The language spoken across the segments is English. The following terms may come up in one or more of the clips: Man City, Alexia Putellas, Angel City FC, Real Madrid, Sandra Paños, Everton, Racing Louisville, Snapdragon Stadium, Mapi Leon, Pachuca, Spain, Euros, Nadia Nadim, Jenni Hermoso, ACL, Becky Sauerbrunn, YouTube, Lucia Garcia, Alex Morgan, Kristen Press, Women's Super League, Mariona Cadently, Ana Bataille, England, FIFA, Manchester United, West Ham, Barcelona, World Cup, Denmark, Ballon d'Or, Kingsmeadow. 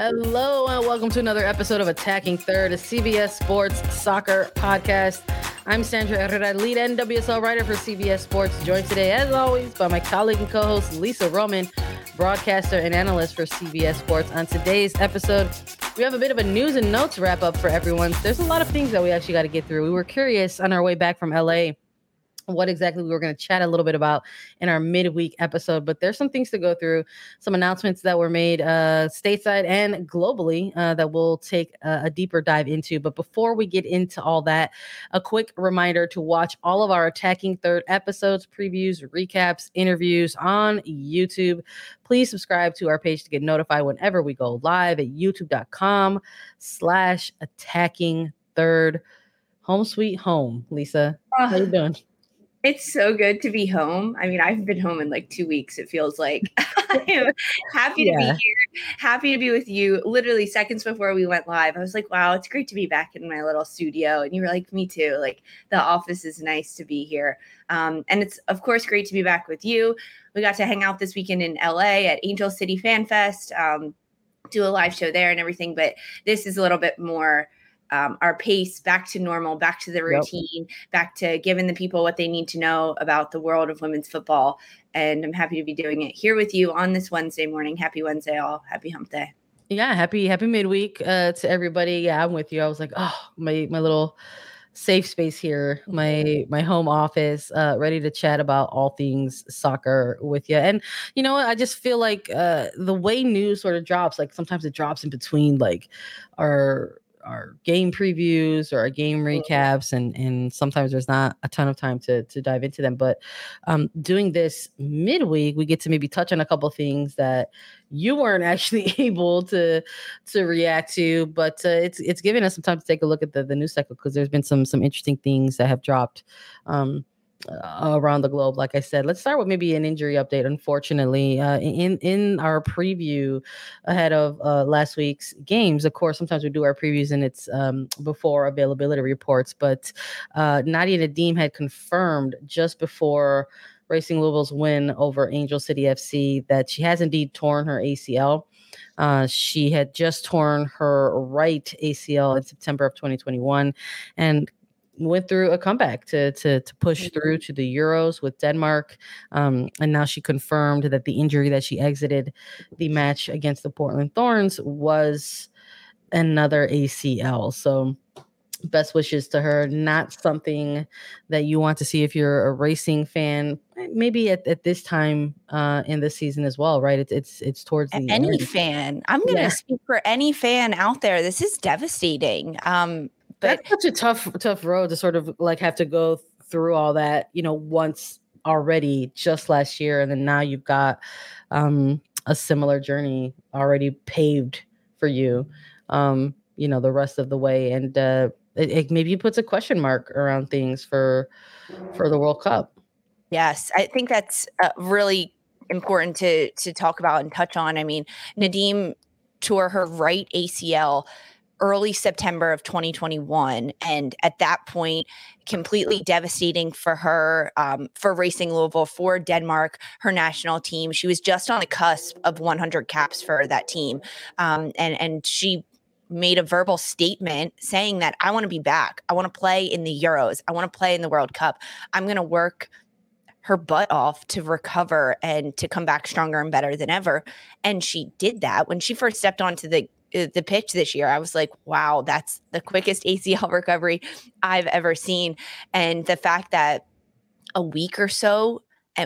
Hello and welcome to another episode of Attacking Third, a CBS Sports soccer podcast. I'm Sandra Herrera, lead NWSL writer for CBS Sports, joined today, as always, by my colleague and co-host Lisa Roman, broadcaster and analyst for CBS Sports. On today's episode, we have a bit of a news and notes wrap up for everyone. There's a lot of things that we actually got to get through. We were curious on our way back from LA what exactly we were going to chat a little bit about in our midweek episode. But there's some things to go through, some announcements that were made stateside and globally that we'll take a deeper dive into. But before we get into all that, a quick reminder to watch all of our Attacking Third episodes, previews, recaps, interviews on YouTube. Please subscribe to our page to get notified whenever we go live at youtube.com/Attacking Third. Home sweet home, Lisa. How you doing? It's so good to be home. I mean, I've been home in like 2 weeks, it feels like. I'm happy to be here, happy to be with you. Literally seconds before we went live, I was like, wow, it's great to be back in my little studio. And you were like, me too. Like, the office is nice to be here. And it's, of course, great to be back with you. We got to hang out this weekend in LA at Angel City Fan Fest, do a live show there and everything. But this is a little bit more our pace, back to normal, back to the routine, back to giving the people what they need to know about the world of women's football. And I'm happy to be doing it here with you on this Wednesday morning. Happy Wednesday, all. Happy hump day. Yeah, happy midweek to everybody. Yeah, I'm with you. I was like, oh, my little safe space here, my home office, ready to chat about all things soccer with you. And, you know, I just feel like the way news sort of drops, like sometimes it drops in between like our game previews or our game recaps, and sometimes there's not a ton of time to dive into them. But doing this midweek, we get to maybe touch on a couple of things that you weren't actually able to react to, but it's giving us some time to take a look at the news cycle, because there's been some interesting things that have dropped around the globe. Like I said, let's start with maybe an injury update. Unfortunately, in our preview ahead of last week's games, of course, sometimes we do our previews and it's before availability reports, but Nadia Nadim had confirmed just before Racing Louisville's win over Angel City FC that she has indeed torn her ACL. She had just torn her right ACL in September of 2021 and went through a comeback to push through to the Euros with Denmark. And now she confirmed that the injury that she exited the match against the Portland Thorns was another ACL. So best wishes to her. Not something that you want to see if you're a racing fan, maybe at this time in this season as well, right? It's towards the any end. Fan. I'm going to speak for any fan out there. This is devastating. But that's such a tough road to sort of like have to go through all that, you know, once already just last year. And then now you've got a similar journey already paved for you, you know, the rest of the way. And it maybe puts a question mark around things for the World Cup. Yes, I think that's really important to talk about and touch on. I mean, Nadim tore her right ACL early September of 2021. And at that point, completely devastating for her, for Racing Louisville, for Denmark, her national team. She was just on the cusp of 100 caps for that team. And she made a verbal statement saying that, I want to be back. I want to play in the Euros. I want to play in the World Cup. I'm going to work her butt off to recover and to come back stronger and better than ever. And she did that. When she first stepped onto the pitch this year, I was like, wow, that's the quickest ACL recovery I've ever seen. And the fact that a week or so,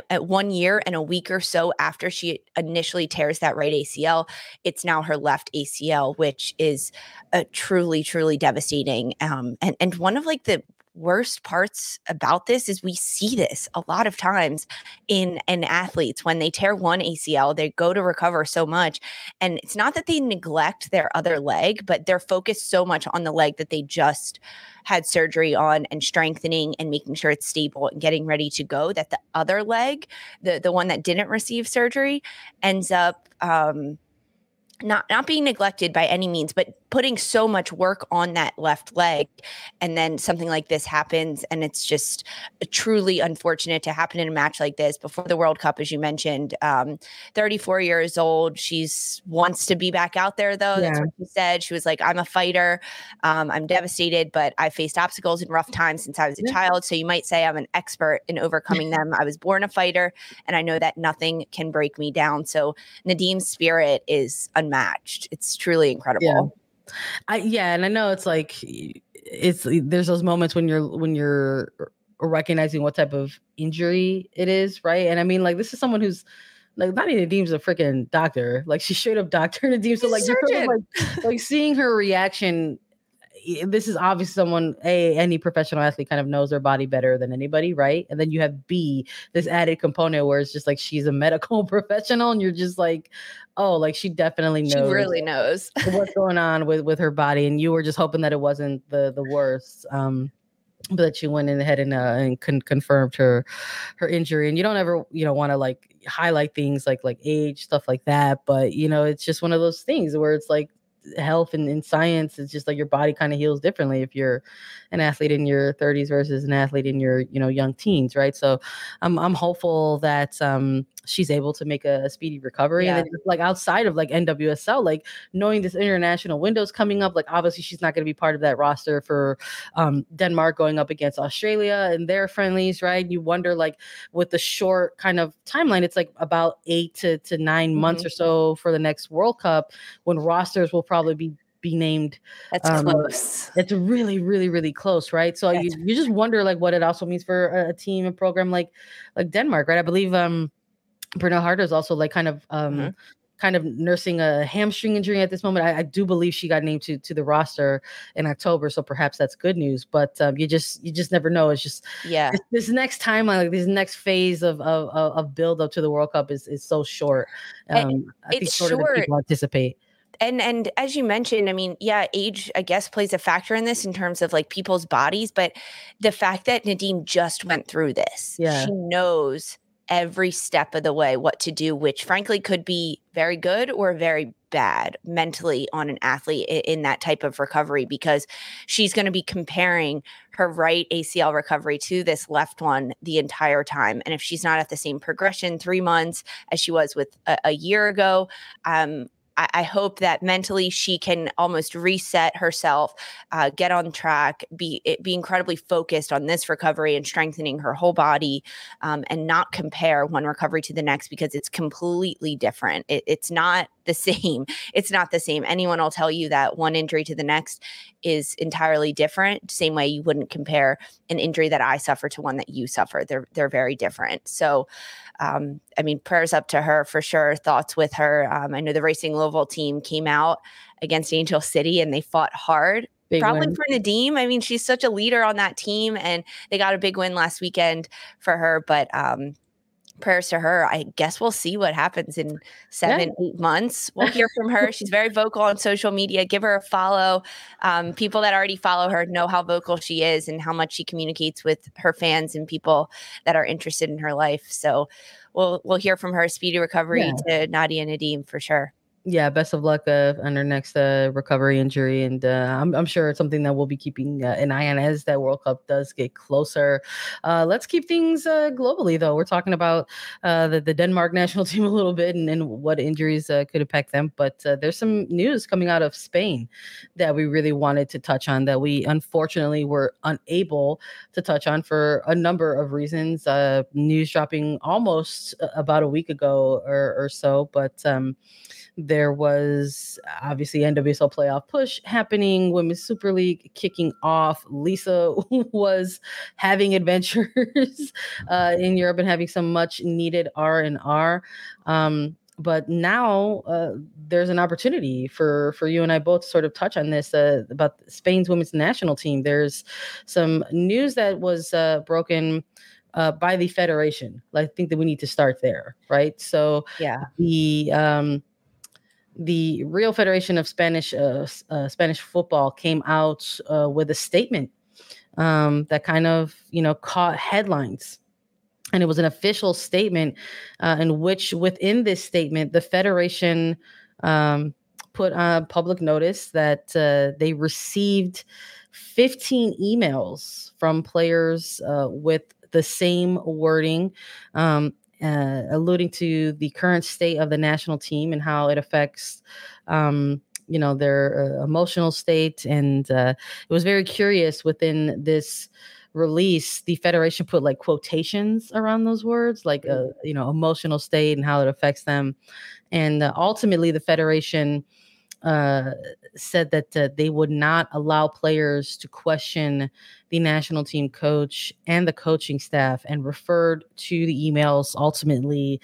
at 1 year and a week or so after she initially tears that right ACL, it's now her left ACL, which is a truly, truly devastating. And one of like the worst parts about this is we see this a lot of times in athletes. When they tear one ACL, they go to recover so much. And it's not that they neglect their other leg, but they're focused so much on the leg that they just had surgery on and strengthening and making sure it's stable and getting ready to go, that the other leg, the one that didn't receive surgery, ends up not being neglected by any means, but putting so much work on that left leg. And then something like this happens, and it's just truly unfortunate to happen in a match like this before the World Cup, as you mentioned. 34 years old. She's wants to be back out there, though. Yeah. That's what she said. She was like, I'm a fighter. I'm devastated, but I faced obstacles and rough times since I was a child. So you might say I'm an expert in overcoming them. I was born a fighter, and I know that nothing can break me down. So Nadim's spirit is unmatched. It's truly incredible. Yeah. And I know it's like, there's those moments when you're recognizing what type of injury it is, right? And I mean, like, this is someone who's like, Nadia Nadim's a freaking doctor. Like, she's straight up Dr. Nadim. So like, you're seeing her reaction. This is obviously someone, A, any professional athlete kind of knows their body better than anybody, right? And then you have B, this added component where it's just like she's a medical professional, and you're just like, oh, like she definitely knows. She really knows what's going on with her body. And you were just hoping that it wasn't the worst. But that you went in ahead and confirmed her injury. And you don't ever, want to like highlight things like age, stuff like that. But, it's just one of those things where it's like, health and science is just like your body kind of heals differently if you're an athlete in your 30s versus an athlete in your young teens, right? So I'm hopeful that she's able to make a speedy recovery. Yeah. And then, like, outside of like NWSL, like knowing this international window's coming up, like obviously she's not going to be part of that roster for Denmark going up against Australia and their friendlies, right? You wonder, like, with the short kind of timeline, it's like about 8 to 9 months or so for the next World Cup, when rosters will probably be named. That's close. It's really, really, really close, right? So you just wonder like what it also means for a team and program like Denmark, right? I believe Brunel Harder is also like kind of nursing a hamstring injury at this moment. I do believe she got named to the roster in October, so perhaps that's good news. But you just never know. It's just this next timeline, like this next phase of build up to the World Cup is so short. I think shorter than people anticipate. And as you mentioned, I mean, age, I guess, plays a factor in this in terms of like people's bodies, but the fact that Nadim just went through this, she knows every step of the way what to do, which frankly could be very good or very bad mentally on an athlete in that type of recovery, because she's going to be comparing her right ACL recovery to this left one the entire time. And if she's not at the same progression 3 months as she was with a year ago, I hope that mentally she can almost reset herself, get on track, be incredibly focused on this recovery and strengthening her whole body, and not compare one recovery to the next, because it's completely different. It's not the same. It's not the same. Anyone will tell you that one injury to the next is entirely different, same way you wouldn't compare an injury that I suffer to one that you suffer. They're very different. So, I mean, prayers up to her for sure. Thoughts with her. I know the Racing Louisville team came out against Angel City and they fought hard. Big probably win for Nadim. I mean, she's such a leader on that team, and they got a big win last weekend for her. But prayers to her. I guess we'll see what happens in 7-8 months. We'll hear from her. She's very vocal on social media. Give her a follow. People that already follow her know how vocal she is and how much she communicates with her fans and people that are interested in her life. So we'll hear from her. Speedy recovery to Nadia Nadim for sure. Yeah, best of luck on her next recovery injury. And I'm sure it's something that we'll be keeping an eye on as that World Cup does get closer. Let's keep things globally, though. We're talking about the Denmark national team a little bit and what injuries could impact them. But there's some news coming out of Spain that we really wanted to touch on that we unfortunately were unable to touch on for a number of reasons. News dropping almost about a week ago or so. But there was obviously NWSL playoff push happening, Women's Super League kicking off. Lisa was having adventures in Europe and having some much needed R&R. But now there's an opportunity for you and I both to sort of touch on this about Spain's women's national team. There's some news that was broken by the federation. I think that we need to start there, right? So the Real Federation of Spanish Football came out with a statement that kind of, caught headlines. And it was an official statement in which within this statement, the federation put on public notice that they received 15 emails from players with the same wording, alluding to the current state of the national team and how it affects, their emotional state. And it was very curious within this release, the federation put like quotations around those words, like, emotional state and how it affects them. And ultimately, the federation said that they would not allow players to question the national team coach and the coaching staff, and referred to the emails ultimately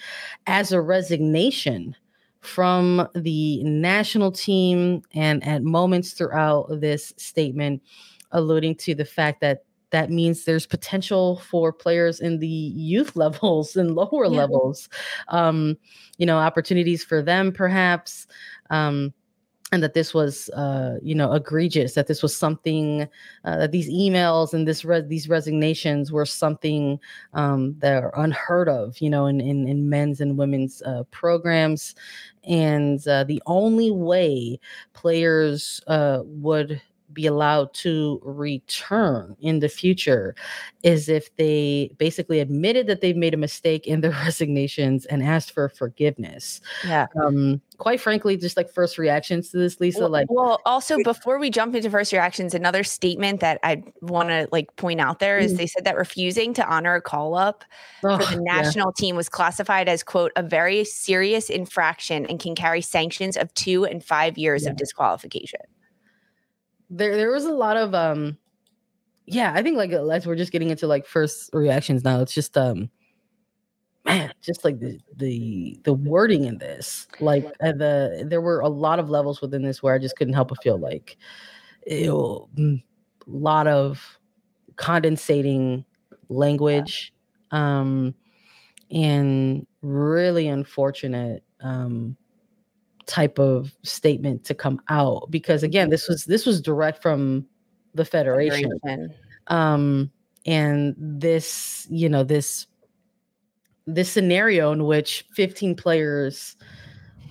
as a resignation from the national team. And at moments throughout this statement, alluding to the fact that means there's potential for players in the youth levels and lower levels, opportunities for them perhaps, and that this was, egregious, that this was something that these emails and these resignations were something that are unheard of, in men's and women's programs. And the only way players would be allowed to return in the future is if they basically admitted that they've made a mistake in their resignations and asked for forgiveness. Yeah. Quite frankly, just like first reactions to this, Lisa, also before we jump into first reactions, another statement that I want to point out there is they said that refusing to honor a call up for the national team was classified as, quote, a very serious infraction and can carry sanctions of 2 and 5 years of disqualification. There was a lot of, I think as we're just getting into first reactions now, it's just, the wording in this, there were a lot of levels within this where I just couldn't help but feel a lot of condensating language, and really unfortunate, type of statement to come out, because again, this was direct from the federation. And this, this scenario in which 15 players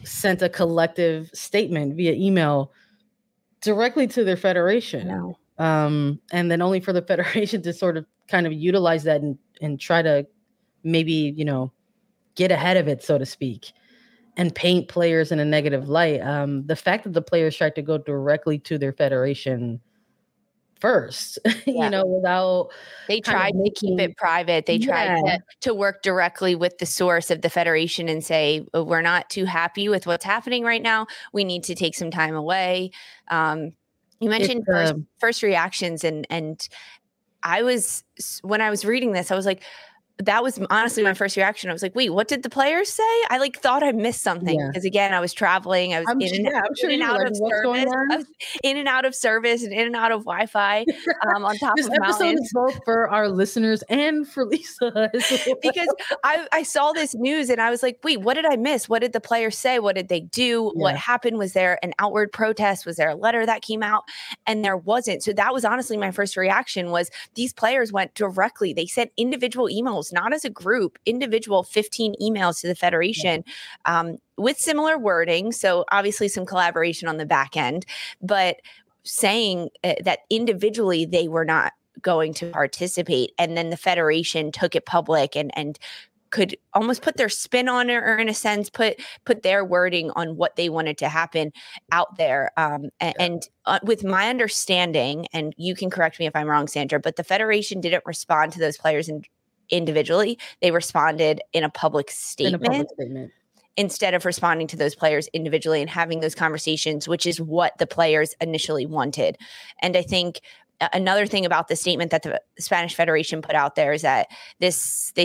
sent a collective statement via email directly to their federation. No. And then only for the federation to sort of kind of utilize that and try to maybe, get ahead of it, so to speak, and paint players in a negative light. The fact that the players tried to go directly to their federation first, without... They tried to keep it private. They tried to work directly with the source of the federation and say, we're not too happy with what's happening right now. We need to take some time away. You mentioned first reactions. And I was, when I was reading this, I was like, that was honestly my first reaction. I was like, wait, what did the players say? I like thought I missed something because again, I was traveling. I was in and out of service and in and out of Wi-Fi on top of mountains. This episode is both for our listeners and for Lisa. Because I saw this news and I was like, wait, what did I miss? What did the players say? What did they do? Yeah. What happened? Was there an outward protest? Was there a letter that came out? And there wasn't. So that was honestly my first reaction was these players went directly. They sent individual emails, not as a group, individual 15 emails to the federation with similar wording. So obviously some collaboration on the back end, but saying that individually they were not going to participate. And then the federation took it public and could almost put their spin on it, or in a sense, put their wording on what they wanted to happen out there. And with my understanding, and you can correct me if I'm wrong, Sandra, but the federation didn't respond to those players individually. They responded in a public statement instead of responding to those players individually and having those conversations, which is what the players initially wanted. And I think another thing about the statement that the Spanish Federation put out there is that they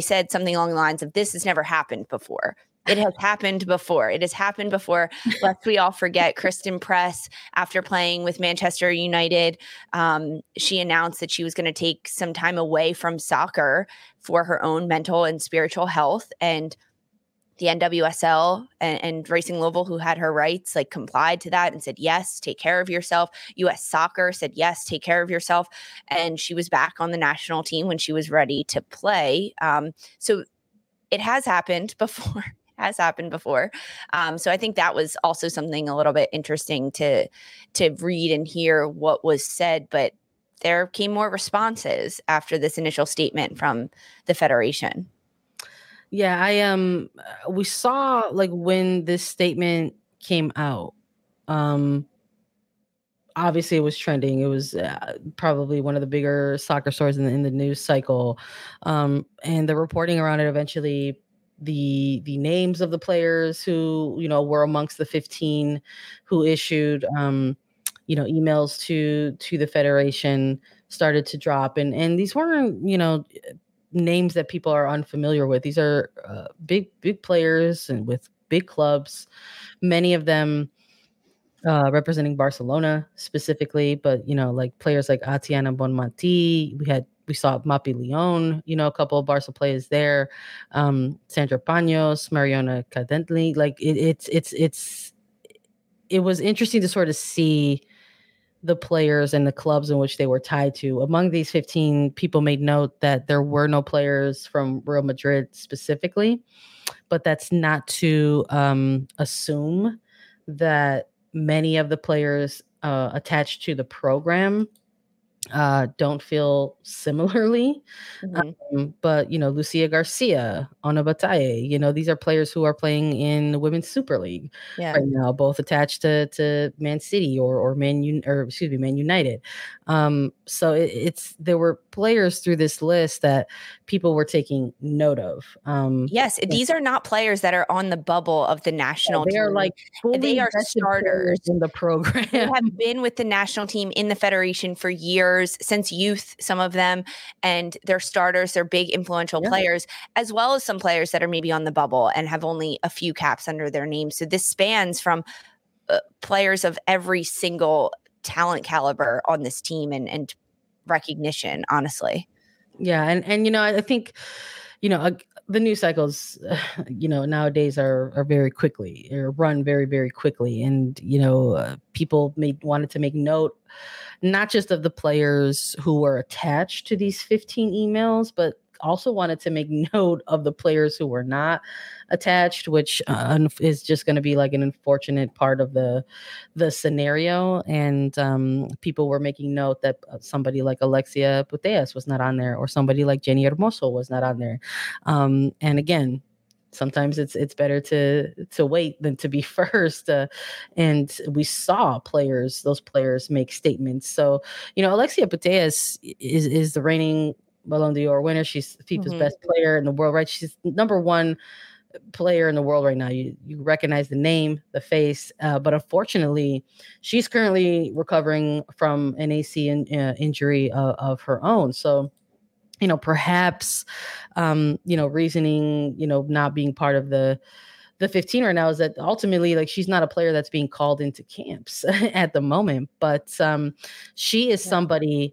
said something along the lines of, this has never happened before. It has happened before. It has happened before. Lest we all forget, Kristen Press, after playing with Manchester United, she announced that she was going to take some time away from soccer for her own mental and spiritual health. And the NWSL and Racing Louisville, who had her rights, like complied to that and said, yes, take care of yourself. U.S. Soccer said, yes, take care of yourself. And she was back on the national team when she was ready to play. So it has happened before. Has happened before. So I think that was also something a little bit interesting to read and hear what was said, but there came more responses after this initial statement from the federation. Yeah, we saw like when this statement came out, obviously it was trending. It was probably one of the bigger soccer stories in the news cycle. And the reporting around it eventually, the names of the players who, you know, were amongst the 15 who issued, emails to the federation started to drop. And these weren't, you know, names that people are unfamiliar with. These are big players and with big clubs, many of them representing Barcelona specifically, but, you know, like players like Atiana Bonmati, we saw Mapi Leon, you know, a couple of Barca players there, Sandra Paños, Mariona Cadently. Like it was interesting to sort of see the players and the clubs in which they were tied to. Among these 15 people, made note that there were no players from Real Madrid specifically, but that's not to assume that many of the players attached to the program don't feel similarly. Mm-hmm. But, you know, Lucia Garcia, Ana Bataille, you know, these are players who are playing in the Women's Super League right now, both attached to Man City or Man United. So there were players through this list that people were taking note of. Yes, these are not players that are on the bubble of the national team. They are like they are starters in the program. They have been with the national team in the federation for years. Since youth, some of them, and they're starters, they're big influential players, as well as some players that are maybe on the bubble and have only a few caps under their name. So this spans from players of every single talent caliber on this team and recognition, honestly. Yeah. And, you know, I think, you know, the news cycles, you know, nowadays are very quickly, or run very, very quickly. And, you know, people wanted to make note, not just of the players who were attached to these 15 emails, but also wanted to make note of the players who were not attached, which is just going to be like an unfortunate part of the scenario. And people were making note that somebody like Alexia Putellas was not on there, or somebody like Jenni Hermoso was not on there. And again, sometimes it's better to wait than to be first. And we saw those players make statements. So, you know, Alexia Putellas is the reigning Ballon d'Or winner. She's FIFA's best player in the world, right? She's number one player in the world right now. You recognize the name, the face, but unfortunately, she's currently recovering from an AC injury of her own. So, you know, perhaps, you know, reasoning, you know, not being part of the 15 right now is that ultimately, like, she's not a player that's being called into camps at the moment, but she is somebody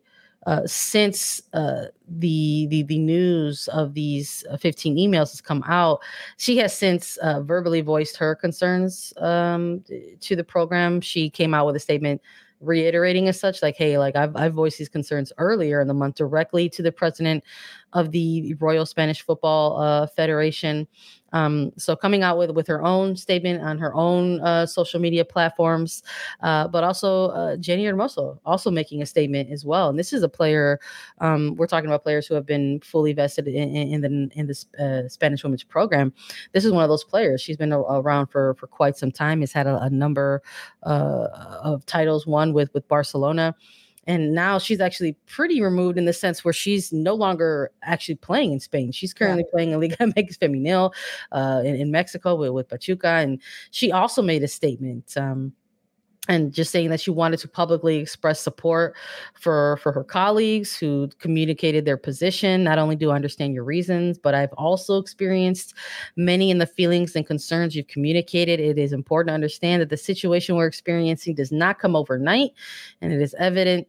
since the news of these 15 emails has come out. She has since verbally voiced her concerns to the program. She came out with a statement reiterating as such, like, hey, like I've voiced these concerns earlier in the month directly to the president of the Royal Spanish Football Federation. So coming out with her own statement on her own social media platforms, but also Jenni Hermoso also making a statement as well. And this is a player, we're talking about players who have been fully vested in the Spanish women's program. This is one of those players. She's been around for quite some time, has had a number of titles, won with Barcelona. And now she's actually pretty removed in the sense where she's no longer actually playing in Spain. She's currently playing in Liga MX Femenil in Mexico with Pachuca. And she also made a statement and just saying that she wanted to publicly express support for her colleagues who communicated their position. Not only do I understand your reasons, but I've also experienced many in the feelings and concerns you've communicated. It is important to understand that the situation we're experiencing does not come overnight, and it is evident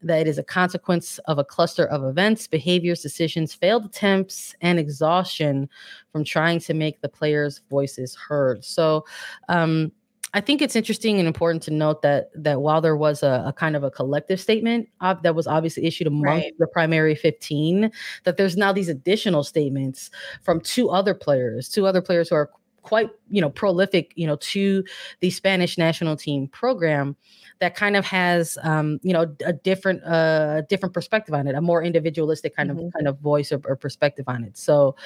that it is a consequence of a cluster of events, behaviors, decisions, failed attempts, and exhaustion from trying to make the players' voices heard. So, I think it's interesting and important to note that while there was a kind of a collective statement that was obviously issued among the primary 15, that there's now these additional statements from two other players who are quite, you know, prolific, you know, to the Spanish national team program that kind of has, you know, a different perspective on it, a more individualistic kind of voice or perspective on it. So,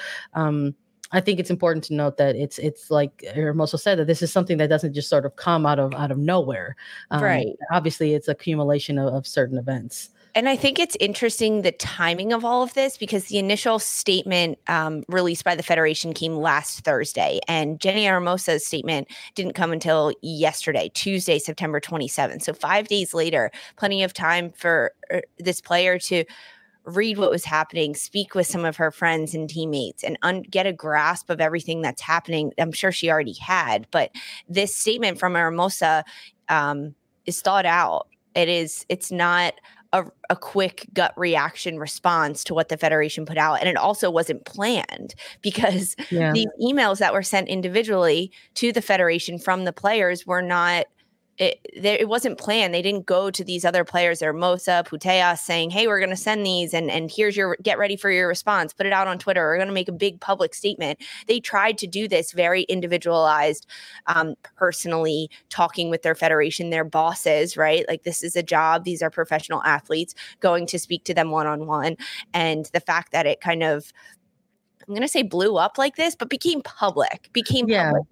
I think it's important to note that it's like Hermoso said, that this is something that doesn't just sort of come out of nowhere. Obviously, it's accumulation of certain events. And I think it's interesting the timing of all of this, because the initial statement released by the Federation came last Thursday, and Jenni Hermoso's statement didn't come until yesterday, Tuesday, September 27th. So 5 days later, plenty of time for this player to read what was happening, speak with some of her friends and teammates, and get a grasp of everything that's happening. I'm sure she already had, but this statement from Hermoso is thought out. It's not a quick gut reaction response to what the Federation put out. And it also wasn't planned, because the emails that were sent individually to the Federation from the players were not, it wasn't planned. They didn't go to these other players, Hermoso, Putellas, saying, hey, we're going to send these and here's your, get ready for your response. Put it out on Twitter. We're going to make a big public statement. They tried to do this very individualized, personally talking with their federation, their bosses, right? Like, this is a job. These are professional athletes, going to speak to them one-on-one. And the fact that it kind of, I'm going to say blew up like this, but became public, it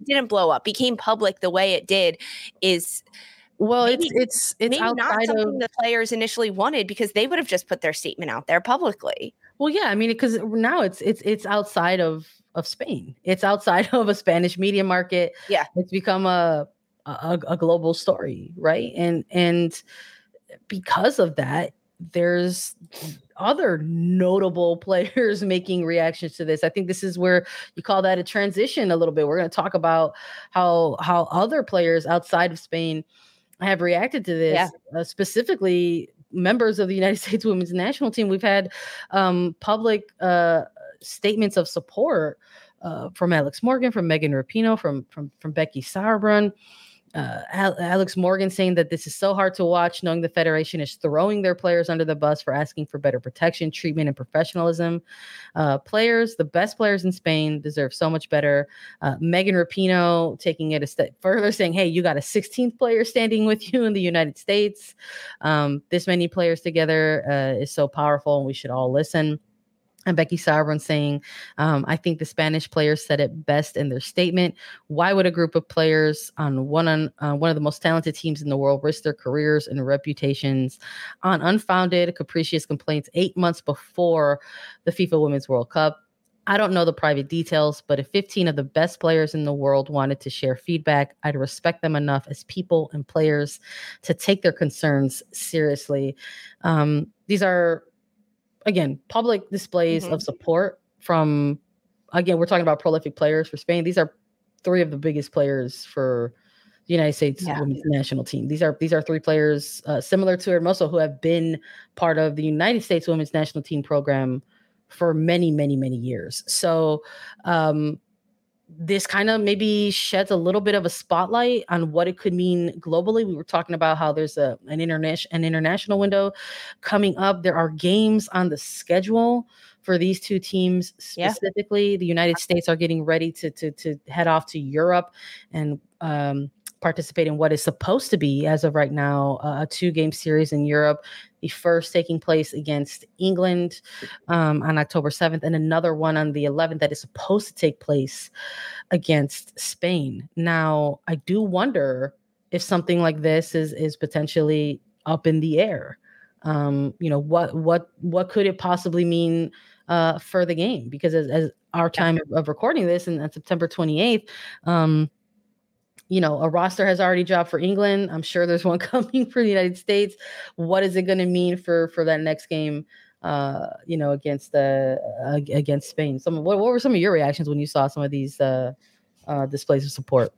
didn't blow up, became public the way it did is, well, maybe, it's maybe not something the players initially wanted, because they would have just put their statement out there publicly. Well, yeah, I mean, because now it's outside of Spain. It's outside of a Spanish media market. Yeah. It's become a global story. Right. And because of that, there's other notable players making reactions to this. I think this is where you call that a transition a little bit. We're going to talk about how other players outside of Spain have reacted to this, specifically members of the United States women's national team. We've had public statements of support from Alex Morgan, from Megan Rapinoe, from Becky Sauerbrunn. Alex Morgan saying that this is so hard to watch, knowing the Federation is throwing their players under the bus for asking for better protection, treatment, and professionalism. The best players in Spain deserve so much better. Megan Rapinoe taking it a step further, saying, hey, you got a 16th player standing with you in the United States. This many players together is so powerful, and we should all listen. And Becky Sauerbrunn saying, I think the Spanish players said it best in their statement. Why would a group of players on one of the most talented teams in the world risk their careers and reputations on unfounded, capricious complaints 8 months before the FIFA Women's World Cup? I don't know the private details, but if 15 of the best players in the world wanted to share feedback, I'd respect them enough as people and players to take their concerns seriously. These are again, public displays of support from, again, we're talking about prolific players for Spain. These are three of the biggest players for the United States women's national team. These are three players similar to Hermoso who have been part of the United States women's national team program for many, many, many years. So this kind of maybe sheds a little bit of a spotlight on what it could mean globally. We were talking about how there's an international window coming up. There are games on the schedule for these two teams specifically. The United States are getting ready to head off to Europe and participate in what is supposed to be, as of right now, a 2-game series in Europe. The first taking place against England on October 7th, and another one on the 11th that is supposed to take place against Spain. Now, I do wonder if something like this is potentially up in the air. You know, what could it possibly mean for the game? Because as our time of recording this, and on September 28th, you know, a roster has already dropped for England. I'm sure there's one coming for the United States. What is it going to mean for that next game, you know, against Spain? What were some of your reactions when you saw some of these displays of support?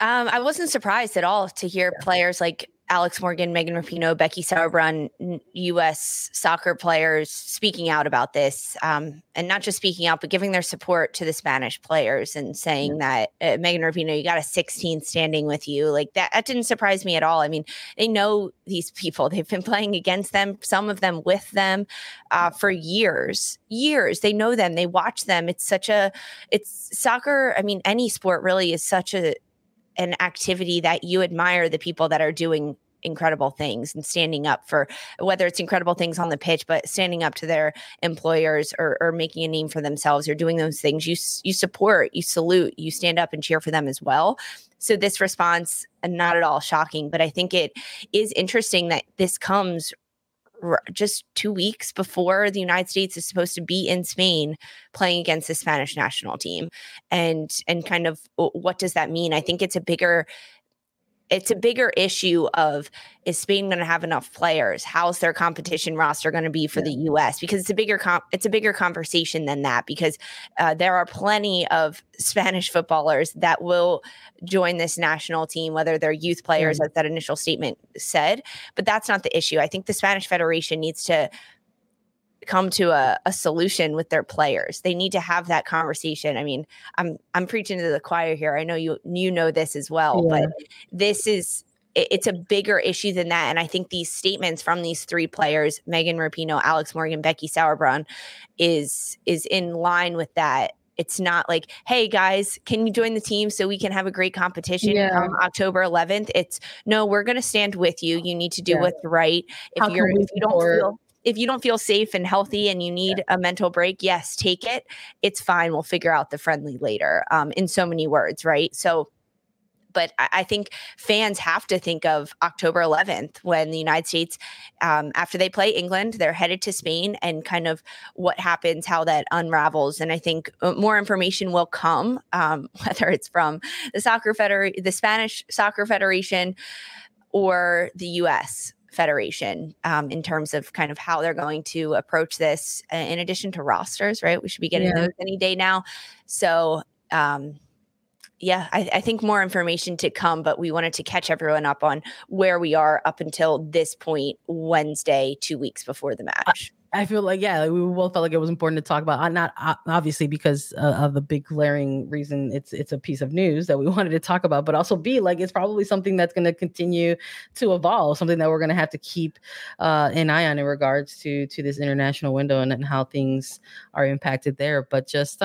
I wasn't surprised at all to hear players like Alex Morgan, Megan Rapinoe, Becky Sauerbrunn, U.S. soccer players speaking out about this, and not just speaking out, but giving their support to the Spanish players and saying that Megan Rapinoe, you got a 16th standing with you. Like that didn't surprise me at all. I mean, they know these people. They've been playing against them, some of them with them for years. They know them. They watch them. It's soccer. I mean, any sport really is such an activity that you admire the people that are doing incredible things and standing up for, whether it's incredible things on the pitch, but standing up to their employers or making a name for themselves or doing those things you support, you salute, you stand up and cheer for them as well. So this response, not at all shocking, but I think it is interesting that this comes just 2 weeks before the United States is supposed to be in Spain playing against the Spanish national team, and kind of what does that mean? I think it's a bigger issue of, is Spain going to have enough players? How's their competition roster going to be for the U.S.? Because it's a bigger conversation than that, because there are plenty of Spanish footballers that will join this national team, whether they're youth players, as that initial statement said. But that's not the issue. I think the Spanish Federation needs to come to a solution with their players. They need to have that conversation. I mean, I'm preaching to the choir here. I know you know this as well, but this is... it's a bigger issue than that. And I think these statements from these three players, Megan Rapinoe, Alex Morgan, Becky Sauerbrunn, is in line with that. It's not like, hey guys, can you join the team so we can have a great competition on October 11th? It's no, we're going to stand with you. You need to do what's right. If you don't feel safe and healthy and you need a mental break, yes, take it. It's fine. We'll figure out the friendly later, in so many words. Right. But I think fans have to think of October 11th when the United States, after they play England, they're headed to Spain, and kind of what happens, how that unravels. And I think more information will come, whether it's from the Spanish Soccer Federation or the U.S. Federation, in terms of kind of how they're going to approach this, in addition to rosters, right? We should be getting those any day now. So, I think more information to come, but we wanted to catch everyone up on where we are up until this point, Wednesday, 2 weeks before the match. I feel like, we both felt like it was important to talk about, not obviously because of the big glaring reason it's a piece of news that we wanted to talk about, but also be like, it's probably something that's going to continue to evolve, something that we're going to have to keep an eye on in regards to this international window and how things are impacted there. But just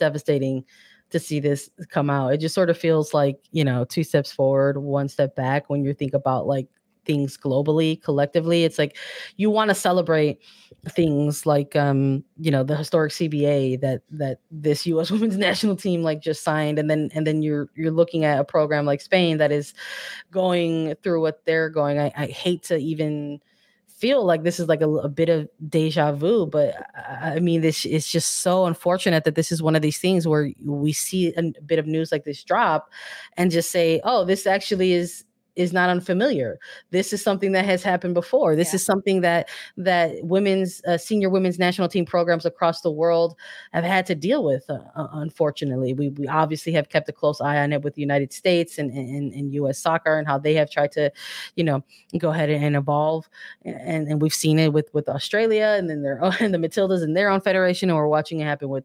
devastating to see this come out. It just sort of feels like, you know, 2 steps forward, 1 step back when you think about like things globally, collectively. It's like you want to celebrate things like, you know, the historic CBA that this U.S. women's national team like just signed, and then you're looking at a program like Spain that is going through what they're going. I hate to even feel like this is like a bit of deja vu, but I mean, this is just so unfortunate that this is one of these things where we see a bit of news like this drop and just say, oh, this actually is is not unfamiliar. This is something that has happened before. This is something that women's senior women's national team programs across the world have had to deal with. Unfortunately, we obviously have kept a close eye on it with the United States and U.S. soccer and how they have tried to, go ahead and evolve. And we've seen it with Australia and then the Matildas and their own federation. And we're watching it happen with,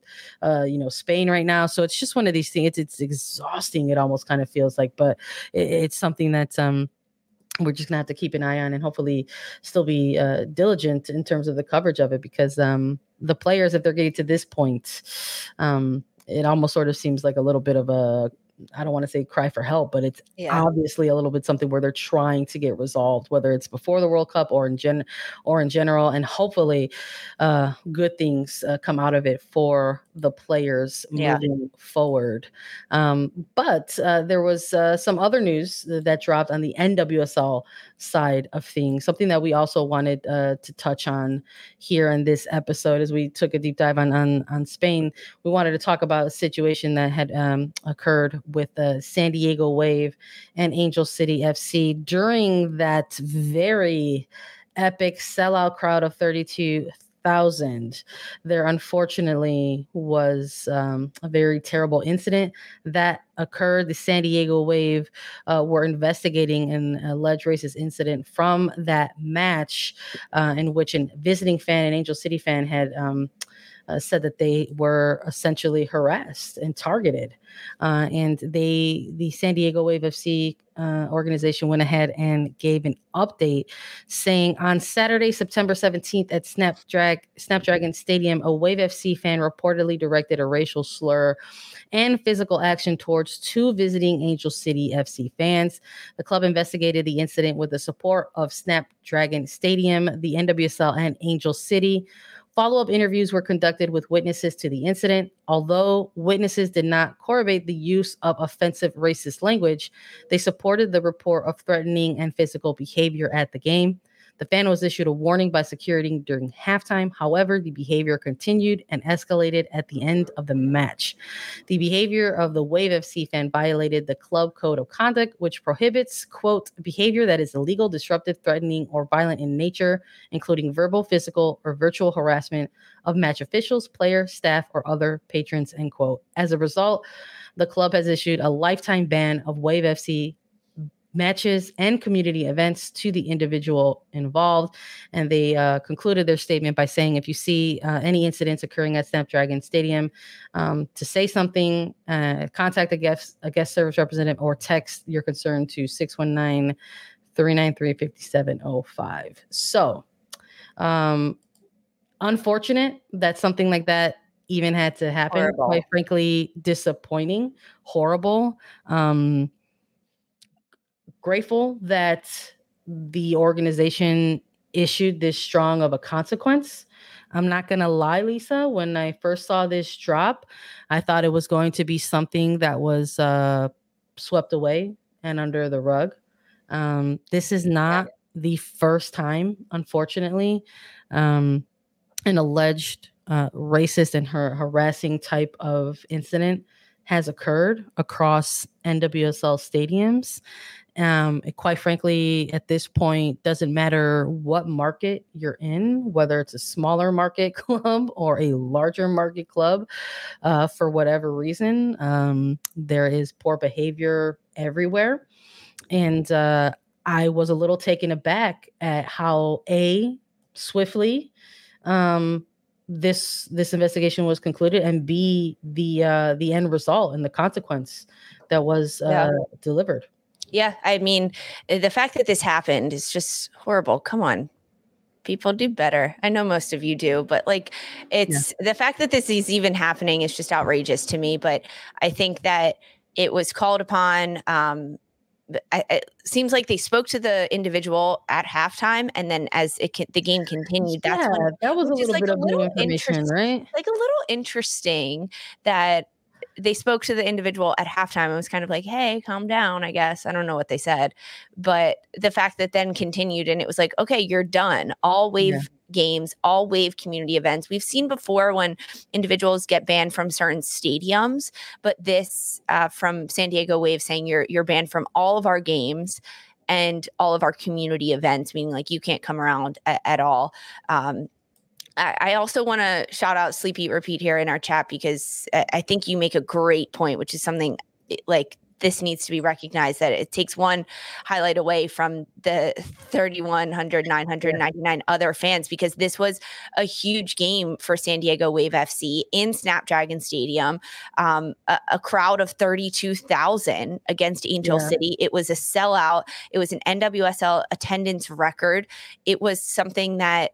Spain right now. So it's just one of these things. It's exhausting. It almost kind of feels like, but it's something that's, we're just gonna have to keep an eye on and hopefully still be diligent in terms of the coverage of it, because the players, if they're getting to this point, it almost sort of seems like a little bit of a, I don't want to say cry for help, but it's obviously a little bit something where they're trying to get resolved, whether it's before the World Cup or in general. And hopefully good things come out of it for the players moving forward. But there was some other news that dropped on the NWSL side of things, something that we also wanted to touch on here in this episode. As we took a deep dive on Spain, we wanted to talk about a situation that had occurred with San Diego Wave and Angel City FC during that very epic sellout crowd of 32,000. There unfortunately was a very terrible incident that occurred. The San Diego Wave were investigating an alleged racist incident from that match in which a visiting fan, an Angel City fan, had said that they were essentially harassed and targeted. And the San Diego Wave FC organization went ahead and gave an update saying on Saturday, September 17th at Snapdragon Stadium, a Wave FC fan reportedly directed a racial slur and physical action towards two visiting Angel City FC fans. The club investigated the incident with the support of Snapdragon Stadium, the NWSL, and Angel City. Follow-up interviews were conducted with witnesses to the incident. Although witnesses did not corroborate the use of offensive racist language, they supported the report of threatening and physical behavior at the game. The fan was issued a warning by security during halftime. However, the behavior continued and escalated at the end of the match. The behavior of the Wave FC fan violated the club code of conduct, which prohibits, quote, behavior that is illegal, disruptive, threatening, or violent in nature, including verbal, physical, or virtual harassment of match officials, players, staff, or other patrons, end quote. As a result, the club has issued a lifetime ban of Wave FC matches and community events to the individual involved. And they concluded their statement by saying, if you see any incidents occurring at Snapdragon Stadium, to say something, contact a guest service representative or text your concern to 619-393-5705. So unfortunate that something like that even had to happen. Horrible. Quite frankly, disappointing, horrible. Grateful that the organization issued this strong of a consequence. I'm not going to lie, Lisa, when I first saw this drop, I thought it was going to be something that was swept away and under the rug. This is not the first time, unfortunately, an alleged racist and harassing type of incident has occurred across NWSL stadiums. Quite frankly, at this point, doesn't matter what market you're in, whether it's a smaller market club or a larger market club, for whatever reason, there is poor behavior everywhere. And I was a little taken aback at how swiftly this investigation was concluded, and B, the end result and the consequence that was delivered. Yeah, I mean, the fact that this happened is just horrible. Come on. People do better. I know most of you do, but the fact that this is even happening is just outrageous to me. But I think that it was called upon. It seems like they spoke to the individual at halftime, and then as the game continued, that's when that was a little bit of new information, right? Like a little interesting that they spoke to the individual at halftime. I was kind of like, hey, calm down, I guess. I don't know what they said. But the fact that then continued, and it was like, okay, you're done. All Wave games, all Wave community events. We've seen before when individuals get banned from certain stadiums, but this from San Diego Wave saying you're banned from all of our games. and all of our community events, meaning like you can't come around at all. I also want to shout out Sleep, Eat, Repeat here in our chat, because I think you make a great point, which is something like this needs to be recognized, that it takes one highlight away from the 3,999 other fans, because this was a huge game for San Diego Wave FC in Snapdragon Stadium, a crowd of 32,000 against Angel City. It was a sellout. It was an NWSL attendance record. It was something that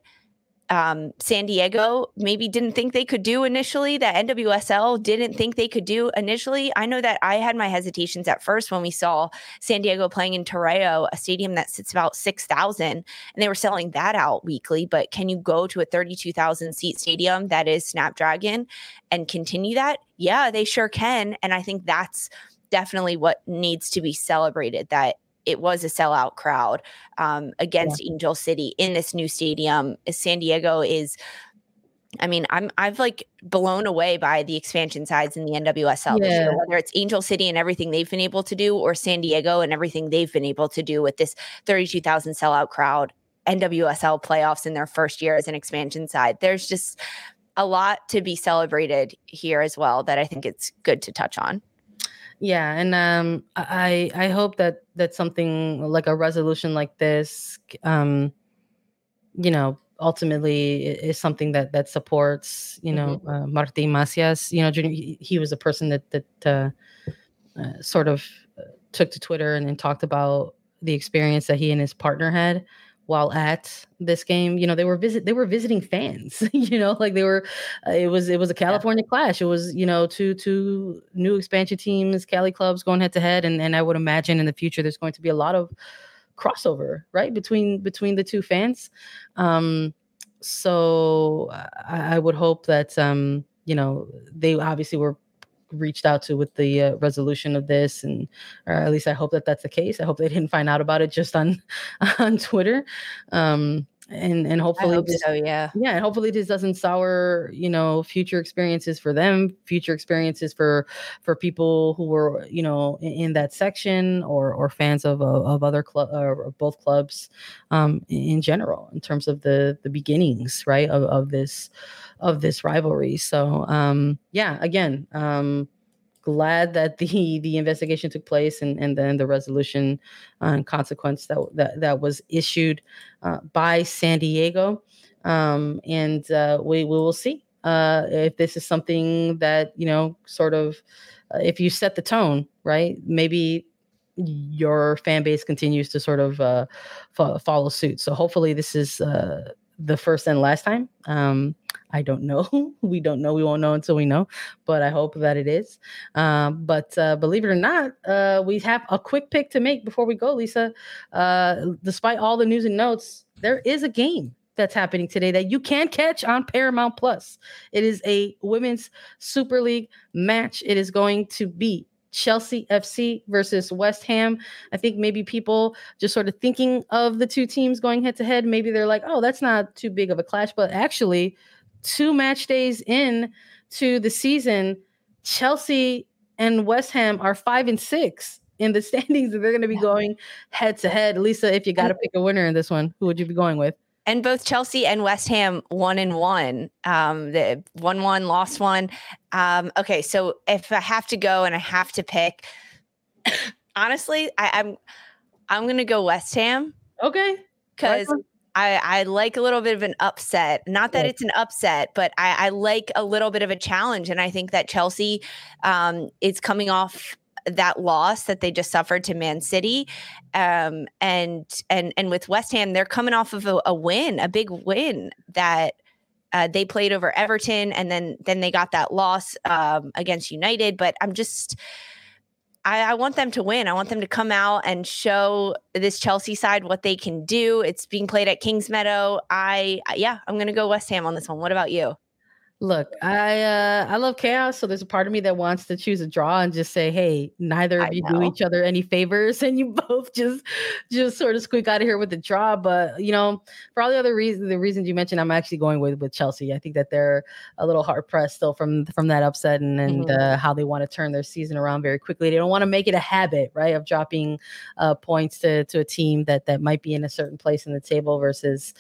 San Diego maybe didn't think they could do initially, that NWSL didn't think they could do initially. I know that I had my hesitations at first when we saw San Diego playing in Torreo, a stadium that sits about 6,000, and they were selling that out weekly. But can you go to a 32,000 seat stadium that is Snapdragon and continue that? Yeah, they sure can. And I think that's definitely what needs to be celebrated, that it was a sellout crowd against Angel City in this new stadium. San Diego is, I mean, I've like blown away by the expansion sides in the NWSL this year, whether it's Angel City and everything they've been able to do, or San Diego and everything they've been able to do with this 32,000 sellout crowd, NWSL playoffs in their first year as an expansion side. There's just a lot to be celebrated here as well that I think it's good to touch on. Yeah, and I hope that something like a resolution like this, ultimately is something that supports, Martín Macías. He was a person that sort of took to Twitter and talked about the experience that he and his partner had while at this game. They were visiting fans. It was a California clash. It was two new expansion teams, Cali clubs going head to head, and I would imagine in the future there's going to be a lot of crossover, right, between the two fans. So I would hope that they obviously were reached out to with the resolution of this, and or at least I hope that that's the case. I hope they didn't find out about it just on Twitter, and hopefully hopefully this doesn't sour future experiences for them, future experiences for people who were in that section or fans of other club or both clubs in general in terms of the beginnings, right, of this rivalry. So glad that the investigation took place and then the resolution and consequence that was issued by San Diego. We will see if this is something that, if you set the tone, right, maybe your fan base continues to sort of follow suit. So hopefully this is the first and last time. I don't know. We don't know. We won't know until we know, but I hope that it is. But believe it or not, we have a quick pick to make before we go, Lisa. Despite all the news and notes, there is a game that's happening today that you can catch on Paramount Plus. It is a Women's Super League match. It is going to be Chelsea FC versus West Ham. I think maybe people just sort of thinking of the two teams going head to head, maybe they're like, oh, that's not too big of a clash, but actually, 2 match days in to the season, Chelsea and West Ham are 5 and 6 in the standings, and they're going to be going head to head. Lisa, if you got to pick a winner in this one, who would you be going with? And both Chelsea and West Ham 1-1. The 1-1 lost one. Okay, so if I have to go and I have to pick, honestly, I'm going to go West Ham. Okay, because I like a little bit of an upset. Not that it's an upset, but I like a little bit of a challenge. And I think that Chelsea is coming off that loss that they just suffered to Man City. And with West Ham, they're coming off of a win, a big win that they played over Everton. And then they got that loss against United. But I'm just... I want them to win. I want them to come out and show this Chelsea side what they can do. It's being played at Kingsmeadow. I'm going to go West Ham on this one. What about you? Look, I love chaos, so there's a part of me that wants to choose a draw and just say, hey, neither of you do each other any favors, and you both just sort of squeak out of here with the draw. But, you know, for all the other reasons, the reasons you mentioned, I'm actually going with Chelsea. I think that they're a little hard-pressed still from that upset and how they want to turn their season around very quickly. They don't want to make it a habit, right, of dropping points to a team that might be in a certain place in the table versus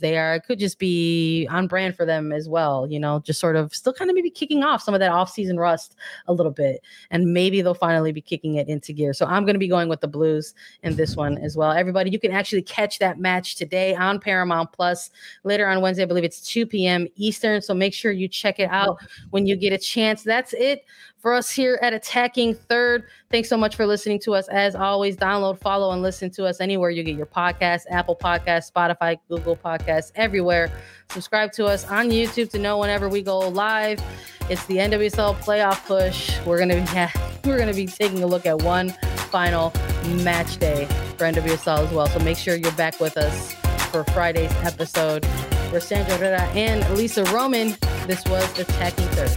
they are. It could just be on brand for them as well, you know, just sort of still kind of maybe kicking off some of that off-season rust a little bit, and maybe they'll finally be kicking it into gear. So I'm going to be going with the Blues in this one as well. Everybody, you can actually catch that match today on Paramount Plus later on Wednesday. I believe it's 2 p.m. Eastern, so make sure you check it out when you get a chance. That's it for us here at Attacking Third. Thanks so much for listening to us. As always, download, follow, and listen to us anywhere you get your podcasts: Apple Podcasts, Spotify, Google Podcasts, everywhere. Subscribe to us on YouTube to know whenever we go live. It's the NWSL playoff push. We're gonna be taking a look at one final match day for NWSL as well. So make sure you're back with us for Friday's episode. For Sandra Herrera and Lisa Roman, this was Attacking Third.